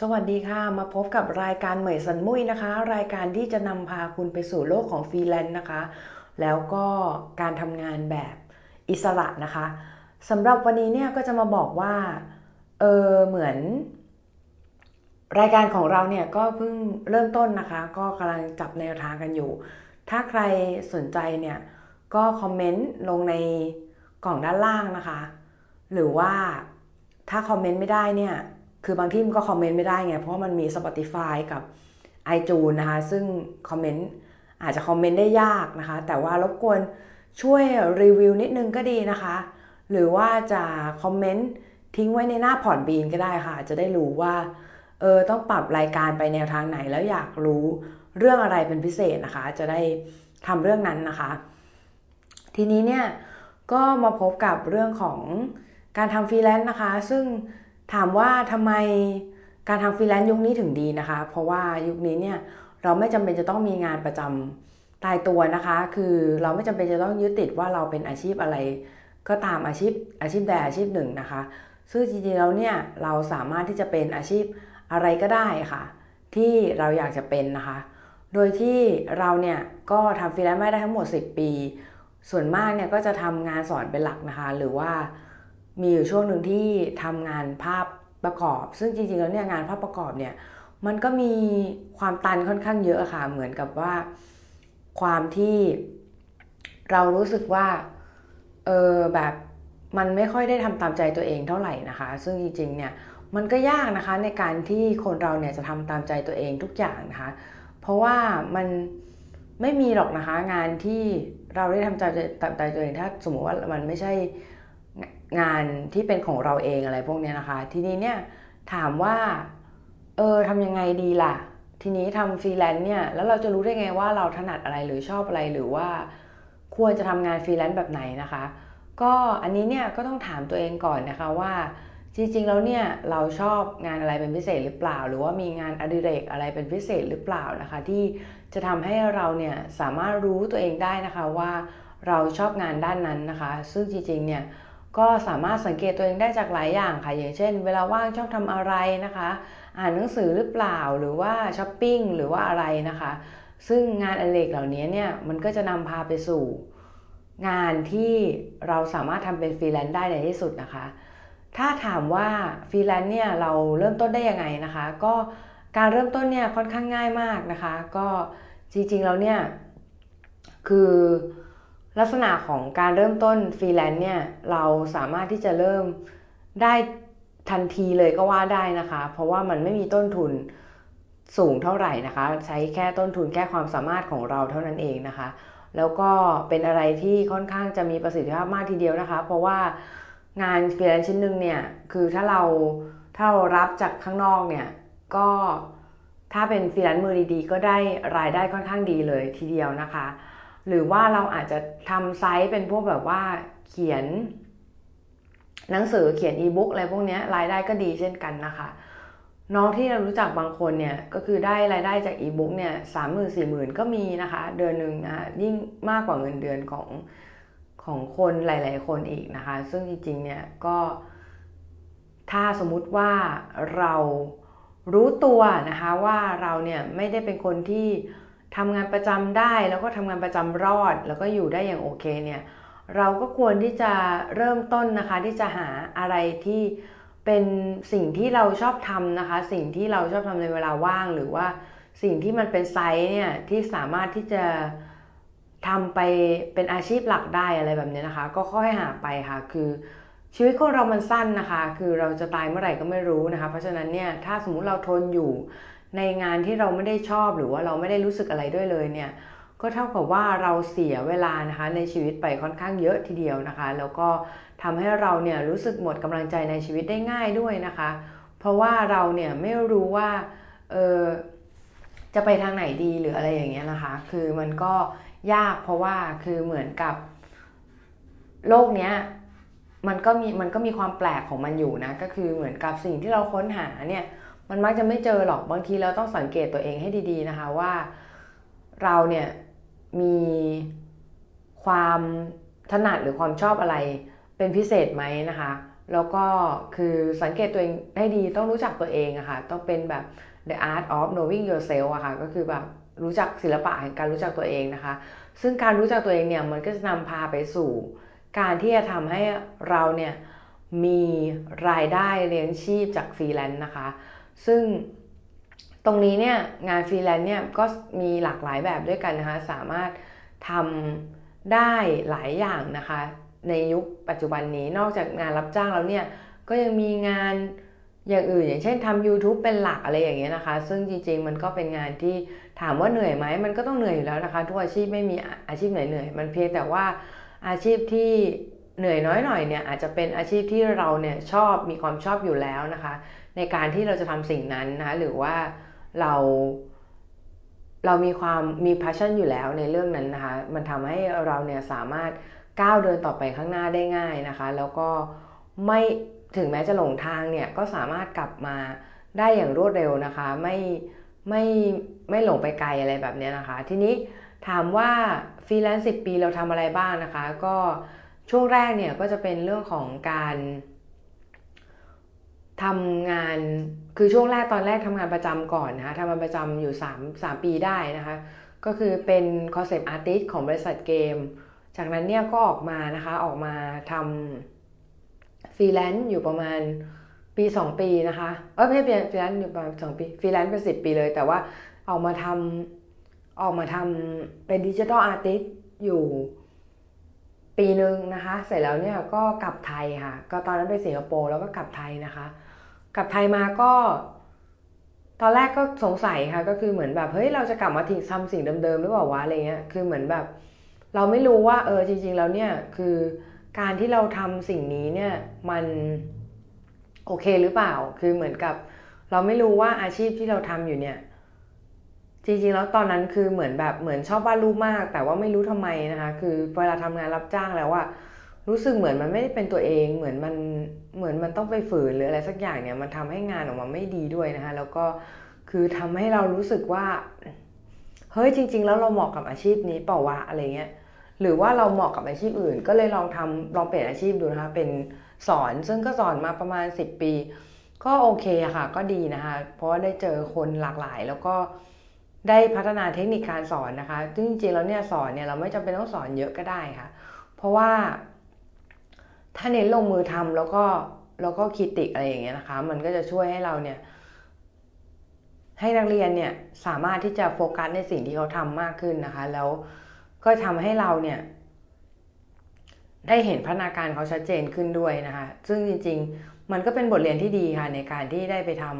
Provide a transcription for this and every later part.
สวัสดีค่ะมาพบกับรายการเหมยสันมุ้ยนะคะรายการที่จะนำพาคุณไปสู่โลกของฟรีแลนซ์นะคะแล้วก็การทำงานแบบอิสระนะคะสำหรับวันนี้เนี่ยก็จะมาบอกว่าเหมือนรายการของเราเนี่ยก็เพิ่งเริ่มต้นนะคะก็กำลังจับแนวทางกันอยู่ถ้าใครสนใจเนี่ยก็คอมเมนต์ลงในกล่องด้านล่างนะคะหรือว่าถ้าคอมเมนต์ไม่ได้เนี่ยคือบางที่มันก็คอมเมนต์ไม่ได้ไงเพราะมันมี Spotify กับ iTunes นะคะซึ่งคอมเมนต์อาจจะคอมเมนต์ได้ยากนะคะแต่ว่ารบกวนช่วยรีวิวนิดนึงก็ดีนะคะหรือว่าจะคอมเมนต์ทิ้งไว้ในหน้าPodbeanก็ได้ค่ะจะได้รู้ว่าต้องปรับรายการไปแนวทางไหนแล้วอยากรู้เรื่องอะไรเป็นพิเศษนะคะจะได้ทำเรื่องนั้นนะคะทีนี้เนี่ยก็มาพบกับเรื่องของการทำฟรีแลนซ์นะคะซึ่งถามว่าทำไมการทำฟรีแลนซ์ยุคนี้ถึงดีนะคะเพราะว่ายุคนี้เนี่ยเราไม่จำเป็นจะต้องมีงานประจำตายตัวนะคะคือเราไม่จำเป็นจะต้องยึดติดว่าเราเป็นอาชีพอะไรก็ตามอาชีพใดอาชีพหนึ่งนะคะซึ่งจริงๆแล้วเนี่ยเราสามารถที่จะเป็นอาชีพอะไรก็ได้ค่ะที่เราอยากจะเป็นนะคะโดยที่เราเนี่ยก็ทำฟรีแลนซ์ไม่ได้ทั้งหมด10ปีส่วนมากเนี่ยก็จะทำงานสอนเป็นหลักนะคะหรือว่ามีอยู่ช่วงหนึ่งที่ทำงานภาพประกอบซึ่งจริงๆแล้วเนี่ยงานภาพประกอบเนี่ยมันก็มีความตันค่อนข้างเยอะค่ะเหมือนกับว่าความที่เรารู้สึกว่าแบบมันไม่ค่อยได้ทำตามใจตัวเองเท่าไหร่นะคะซึ่งจริงๆเนี่ยมันก็ยากนะคะในการที่คนเราเนี่ยจะทำตามใจตัวเองทุกอย่างนะคะเพราะว่ามันไม่มีหรอกนะคะงานที่เราได้ทำตามใจตัวเองถ้าสมมติว่ามันไม่ใช่งานที่เป็นของเราเองอะไรพวกนี้นะคะทีนี้เนี่ยถามว่าทำยังไงดีล่ะทีนี้ทำฟรีแลนซ์เนี่ยแล้วเราจะรู้ได้ไงว่าเราถนัดอะไรหรือชอบอะไรหรือว่าควรจะทำงานฟรีแลนซ์แบบไหนนะคะก็อันนี้เนี่ยก็ต้องถามตัวเองก่อนนะคะว่าจริงๆแล้วเนี่ยเราชอบงานอะไรเป็นพิเศษหรือเปล่าหรือว่ามีงานอดิเรกอะไรเป็นพิเศษหรือเปล่านะคะที่จะทำให้เราเนี่ยสามารถรู้ตัวเองได้นะคะว่าเราชอบงานด้านนั้นนะคะซึ่งจริงๆเนี่ยก็สามารถสังเกตตัวเองได้จากหลายอย่างค่ะอย่างเช่นเวลาว่างชอบทำอะไรนะคะอ่านหนังสือหรือเปล่าหรือว่าช้อปปิ้งหรือว่าอะไรนะคะซึ่งงานอดิเรกเหล่านี้เนี่ยมันก็จะนำพาไปสู่งานที่เราสามารถทำเป็นฟรีแลนซ์ได้ในที่สุดนะคะถ้าถามว่าฟรีแลนซ์เนี่ยเราเริ่มต้นได้ยังไงนะคะก็การเริ่มต้นเนี่ยค่อนข้างง่ายมากนะคะก็จริงๆแล้วเนี่ยคือลักษณะของการเริ่มต้นฟรีแลนซ์เนี่ยเราสามารถที่จะเริ่มได้ทันทีเลยก็ว่าได้นะคะเพราะว่ามันไม่มีต้นทุนสูงเท่าไหร่นะคะใช้แค่ต้นทุนแค่ความสามารถของเราเท่านั้นเองนะคะแล้วก็เป็นอะไรที่ค่อนข้างจะมีประสิทธิภาพมากทีเดียวนะคะเพราะว่างานฟรีแลนซ์ชิ้นนึงเนี่ยคือถ้าเรารับจากข้างนอกเนี่ยก็ถ้าเป็นฟรีแลนซ์มือดีๆก็ได้รายได้ค่อนข้างดีเลยทีเดียวนะคะหรือว่าเราอาจจะทำไซต์เป็นพวกแบบว่าเขียนหนังสือเขียนอีบุ๊กอะไรพวกนี้รายได้ก็ดีเช่นกันนะคะน้องที่เรารู้จักบางคนเนี่ยก็คือได้รายได้จากอีบุ๊กเนี่ย 30,000-40,000 ก็มีนะคะเดือนนึงนะยิ่งมากกว่าเงินเดือนของคนหลายๆคนอีกนะคะซึ่งจริงๆเนี่ยก็ถ้าสมมุติว่าเรารู้ตัวนะคะว่าเราเนี่ยไม่ได้เป็นคนที่ทำงานประจำได้แล้วก็ทำงานประจำรอดแล้วก็อยู่ได้อย่างโอเคเนี่ยเราก็ควรที่จะเริ่มต้นนะคะที่จะหาอะไรที่เป็นสิ่งที่เราชอบทำนะคะสิ่งที่เราชอบทำในเวลาว่างหรือว่าสิ่งที่มันเป็นไซส์เนี่ยที่สามารถที่จะทำไปเป็นอาชีพหลักได้อะไรแบบนี้นะคะก็ค่อยหาไปค่ะคือชีวิตของเรามันสั้นนะคะคือเราจะตายเมื่อไหร่ก็ไม่รู้นะคะเพราะฉะนั้นเนี่ยถ้าสมมุติเราทนอยู่ในงานที่เราไม่ได้ชอบหรือว่าเราไม่ได้รู้สึกอะไรด้วยเลยเนี่ยก็เท่ากับว่าเราเสียเวลานะคะในชีวิตไปค่อนข้างเยอะทีเดียวนะคะแล้วก็ทำให้เราเนี่ยรู้สึกหมดกำลังใจในชีวิตได้ง่ายด้วยนะคะเพราะว่าเราเนี่ยไม่รู้ว่าจะไปทางไหนดีหรืออะไรอย่างเงี้ยนะคะคือมันก็ยากเพราะว่าคือเหมือนกับโลกเนี้ยมันก็มีความแปลกของมันอยู่นะก็คือเหมือนกับสิ่งที่เราค้นหาเนี่ยมันมักจะไม่เจอหรอกบางทีเราต้องสังเกตตัวเองให้ดีๆนะคะว่าเราเนี่ยมีความถนัดหรือความชอบอะไรเป็นพิเศษไหมนะคะ แล้วก็คือสังเกตตัวเองได้ดีต้องรู้จักตัวเองอะค่ะต้องเป็นแบบ the art of knowing yourself อะค่ะก็คือแบบรู้จักศิลปะแห่งการรู้จักตัวเองนะคะซึ่งการรู้จักตัวเองเนี่ยมันก็จะนำพาไปสู่การที่จะทำให้เราเนี่ยมีรายได้เลี้ยงชีพจากฟรีแลนซ์นะคะซึ่งตรงนี้เนี่ยงานฟรีแลนซ์เนี่ยก็มีหลากหลายแบบด้วยกันนะคะสามารถทำได้หลายอย่างนะคะในยุคปัจจุบันนี้นอกจากงานรับจ้างแล้วเนี่ยก็ยังมีงานอย่างอื่นอย่างเช่นทำ YouTube เป็นหลักอะไรอย่างเงี้ยนะคะซึ่งจริงๆมันก็เป็นงานที่ถามว่าเหนื่อยไหมมันก็ต้องเหนื่อยอยู่แล้วนะคะทุกอาชีพไม่มีอาชีพไหนเหนื่อยมันเพียงแต่ว่าอาชีพที่เหนื่อยน้อยหน่อยเนี่ยอาจจะเป็นอาชีพที่เราเนี่ยชอบมีความชอบอยู่แล้วนะคะในการที่เราจะทำสิ่งนั้นนะคะหรือว่าเรามีความมี passion อยู่แล้วในเรื่องนั้นนะคะมันทำให้เราเนี่ยสามารถก้าวเดินต่อไปข้างหน้าได้ง่ายนะคะแล้วก็ไม่ถึงแม้จะหลงทางเนี่ยก็สามารถกลับมาได้อย่างรวดเร็วนะคะไม่หลงไปไกลอะไรแบบนี้นะคะทีนี้ถามว่าฟรีแลนซ์10ปีเราทำอะไรบ้างนะคะก็ช่วงแรกเนี่ยก็จะเป็นเรื่องของการทำงานคือช่วงแรกตอนแรกทำงานประจำก่อนนะคะทำงานประจำอยู่3ปีได้นะคะก็คือเป็นคอนเซปต์อาร์ติสต์ของบริษัทเกมจากนั้นเนี่ยก็ออกมานะคะออกมาทำฟรีแลนซ์อยู่ประมาณปี2ปีนะคะไม่ใช่ฟรีแลนซ์อยู่ประมาณ2ปีฟรีแลนซ์เป็น10ปีเลยแต่ว่าออกมาทำเป็นดิจิทัลอาร์ติสต์อยู่ปีนึงนะคะเสร็จแล้วเนี่ยก็กลับไทยค่ะก็ตอนนั้นไปสิงคโปร์แล้วก็กลับไทยนะคะกลับไทยมาก็ตอนแรกก็สงสัยค่ะก็คือเหมือนแบบเฮ้ยเราจะกลับมาทำสิ่งเดิมๆหรือเปล่าวะอะไรเงี้ยคือเหมือนแบบเราไม่รู้ว่าจริงๆแล้วเนี่ยคือการที่เราทำสิ่งนี้เนี่ยมันโอเคหรือเปล่าคือเหมือนกับเราไม่รู้ว่าอาชีพที่เราทำอยู่เนี่ยจริงๆแล้วตอนนั้นคือเหมือนชอบวาดรูปมากแต่ว่าไม่รู้ทำไมนะคะคือเวลาทำงานรับจ้างแล้วว่ารู้สึกเหมือนมันไม่ได้เป็นตัวเองเหมือนมันต้องไปฝืนหรืออะไรสักอย่างเนี่ยมันทำให้งานออกมาไม่ดีด้วยนะคะแล้วก็คือทำให้เรารู้สึกว่าเฮ้ยจริงๆแล้วเราเหมาะกับอาชีพนี้เปล่าวะอะไรเงี้ยหรือว่าเราเหมาะกับอาชีพอื่นก็เลยลองเปลี่ยนอาชีพดูนะคะเป็นสอนซึ่งก็สอนมาประมาณ10ปีก็โอเคค่ะก็ดีนะคะเพราะว่าได้เจอคนหลากหลายแล้วก็ได้พัฒนาเทคนิคการสอนนะคะซึ่งจริงๆแล้วเนี่ยสอนเนี่ยเราไม่จำเป็นต้องสอนเยอะก็ได้ค่ะเพราะว่าถ้าเน้นลงมือทำแล้วก็คิดติอะไรอย่างเงี้ยนะคะมันก็จะช่วยให้เราเนี่ยให้นักเรียนเนี่ยสามารถที่จะโฟกัสในสิ่งที่เขาทำมากขึ้นนะคะแล้วก็ทำให้เราเนี่ยได้เห็นพัฒนาการเขาชัดเจนขึ้นด้วยนะคะซึ่งจริงๆมันก็เป็นบทเรียนที่ดีค่ะในการที่ได้ไปทำ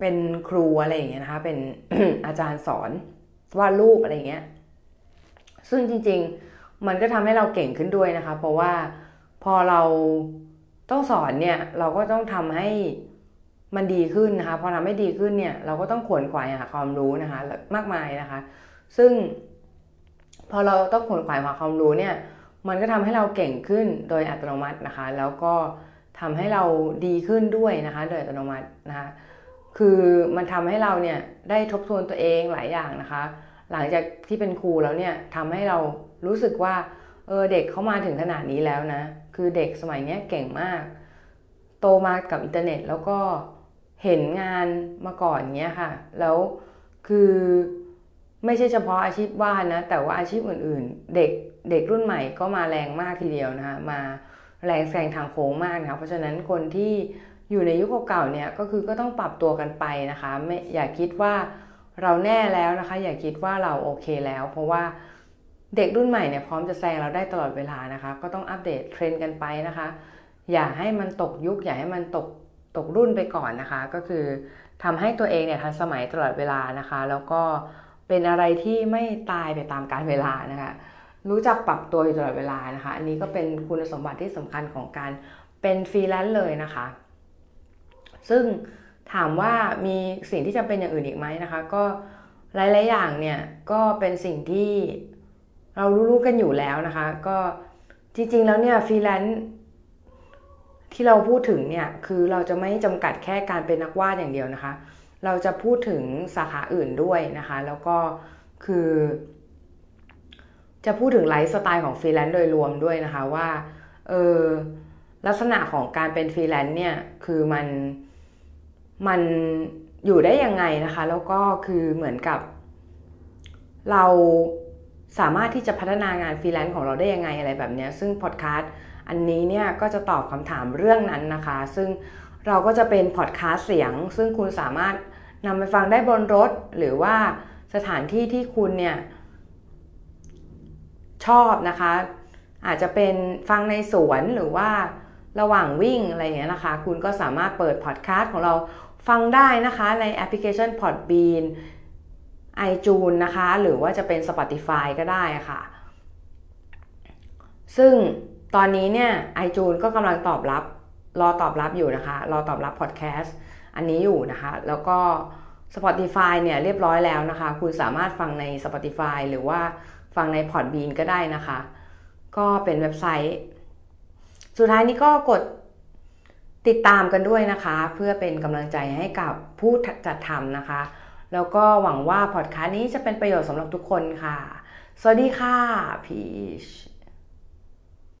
เป็นครูอะไรอย่างเงี้ยนะคะเป็น อาจารย์สอนวาดรูปอะไรอย่างเงี้ยซึ่งจริงๆมันก็ทำให้เราเก่งขึ้นด้วยนะคะเพราะว่าพอเราต้องสอนเนี่ยเราก็ต้องทำให้มันดีขึ้นนะคะพอทำให้ดีขึ้นเนี่ยเราก็ต้องขวนขวายหาความรู้นะคะมากมายนะคะซึ่งพอเราต้องขวนขวายหาความรู้เนี่ยมันก็ทำให้เราเก่งขึ้นโดยอัตโนมัตินะคะแล้วก็ทำให้เราดีขึ้นด้วยนะคะโดยอัตโนมัตินะคะคือมันทำให้เราเนี่ยได้ทบทวนตัวเองหลายอย่างนะคะหลังจากที่เป็นครูแล้วเนี่ยทำให้เรารู้สึกว่าเด็กเขามาถึงขนาดนี้แล้วนะคือเด็กสมัยนี้เก่งมากโตมากับอินเทอร์เน็ตแล้วก็เห็นงานมาก่อนเงี้ยค่ะแล้วคือไม่ใช่เฉพาะอาชีพวาดนะแต่ว่าอาชีพอื่นๆเด็กรุ่นใหม่ก็มาแรงมากทีเดียวนะคะมาแรงแซงทางโค้งมากนะคะเพราะฉะนั้นคนที่อยู่ในยุคเก่าๆเนี่ยก็คือก็ต้องปรับตัวกันไปนะคะไม่อย่าคิดว่าเราแน่แล้วนะคะอย่าคิดว่าเราโอเคแล้วเพราะว่าเด็กรุ่นใหม่เนี่ยพร้อมจะแซงเราได้ตลอดเวลานะคะก็ต้องอัปเดตเทรนด์กันไปนะคะอย่าให้มันตกยุคอย่าให้มันตกรุ่นไปก่อนนะคะก็คือทำให้ตัวเองเนี่ยทันสมัยตลอดเวลานะคะแล้วก็เป็นอะไรที่ไม่ตายไปตามกาลเวลานะคะรู้จักปรับตัวอยู่ตลอดเวลานะคะอันนี้ก็เป็นคุณสมบัติที่สำคัญของการเป็นฟรีแลนซ์เลยนะคะซึ่งถามว่ามีสิ่งที่จำเป็นอย่างอื่นอีกไหมนะคะก็หลายๆอย่างเนี่ยก็เป็นสิ่งที่เรารู้ๆกันอยู่แล้วนะคะก็จริงๆแล้วเนี่ยฟรีแลนซ์ที่เราพูดถึงเนี่ยคือเราจะไม่จำกัดแค่การเป็นนักวาดอย่างเดียวนะคะเราจะพูดถึงสาขาอื่นด้วยนะคะแล้วก็คือจะพูดถึงไลฟ์สไตล์ของฟรีแลนซ์โดยรวมด้วยนะคะว่า ลักษณะของการเป็นฟรีแลนซ์เนี่ยคือมันอยู่ได้ยังไงนะคะแล้วก็คือเหมือนกับเราสามารถที่จะพัฒนางานฟรีแลนซ์ของเราได้ยังไงอะไรแบบนี้ซึ่งพอดคาสต์อันนี้เนี่ยก็จะตอบคำถามเรื่องนั้นนะคะซึ่งเราก็จะเป็นพอดคาสต์เสียงซึ่งคุณสามารถนำไปฟังได้บนรถหรือว่าสถานที่ที่คุณเนี่ยชอบนะคะอาจจะเป็นฟังในสวนหรือว่าระหว่างวิ่งอะไรอย่างเงี้ยนะคะคุณก็สามารถเปิดพอดคาสต์ของเราฟังได้นะคะในแอปพลิเคชัน Podbean iTunes นะคะหรือว่าจะเป็น Spotify ก็ได้ค่ะซึ่งตอนนี้เนี่ย iTunes ก็กำลังรอตอบรับอยู่นะคะรอตอบรับพอดแคสต์อันนี้อยู่นะคะแล้วก็ Spotify เนี่ยเรียบร้อยแล้วนะคะคุณสามารถฟังใน Spotify หรือว่าฟังใน Podbean ก็ได้นะคะก็เป็นเว็บไซต์สุดท้ายนี้ก็กดติดตามกันด้วยนะคะเพื่อเป็นกำลังใจให้กับผู้จัดทำนะคะแล้วก็หวังว่าพอดคาสต์นี้จะเป็นประโยชน์สำหรับทุกคนค่ะสวัสดีค่ะพีช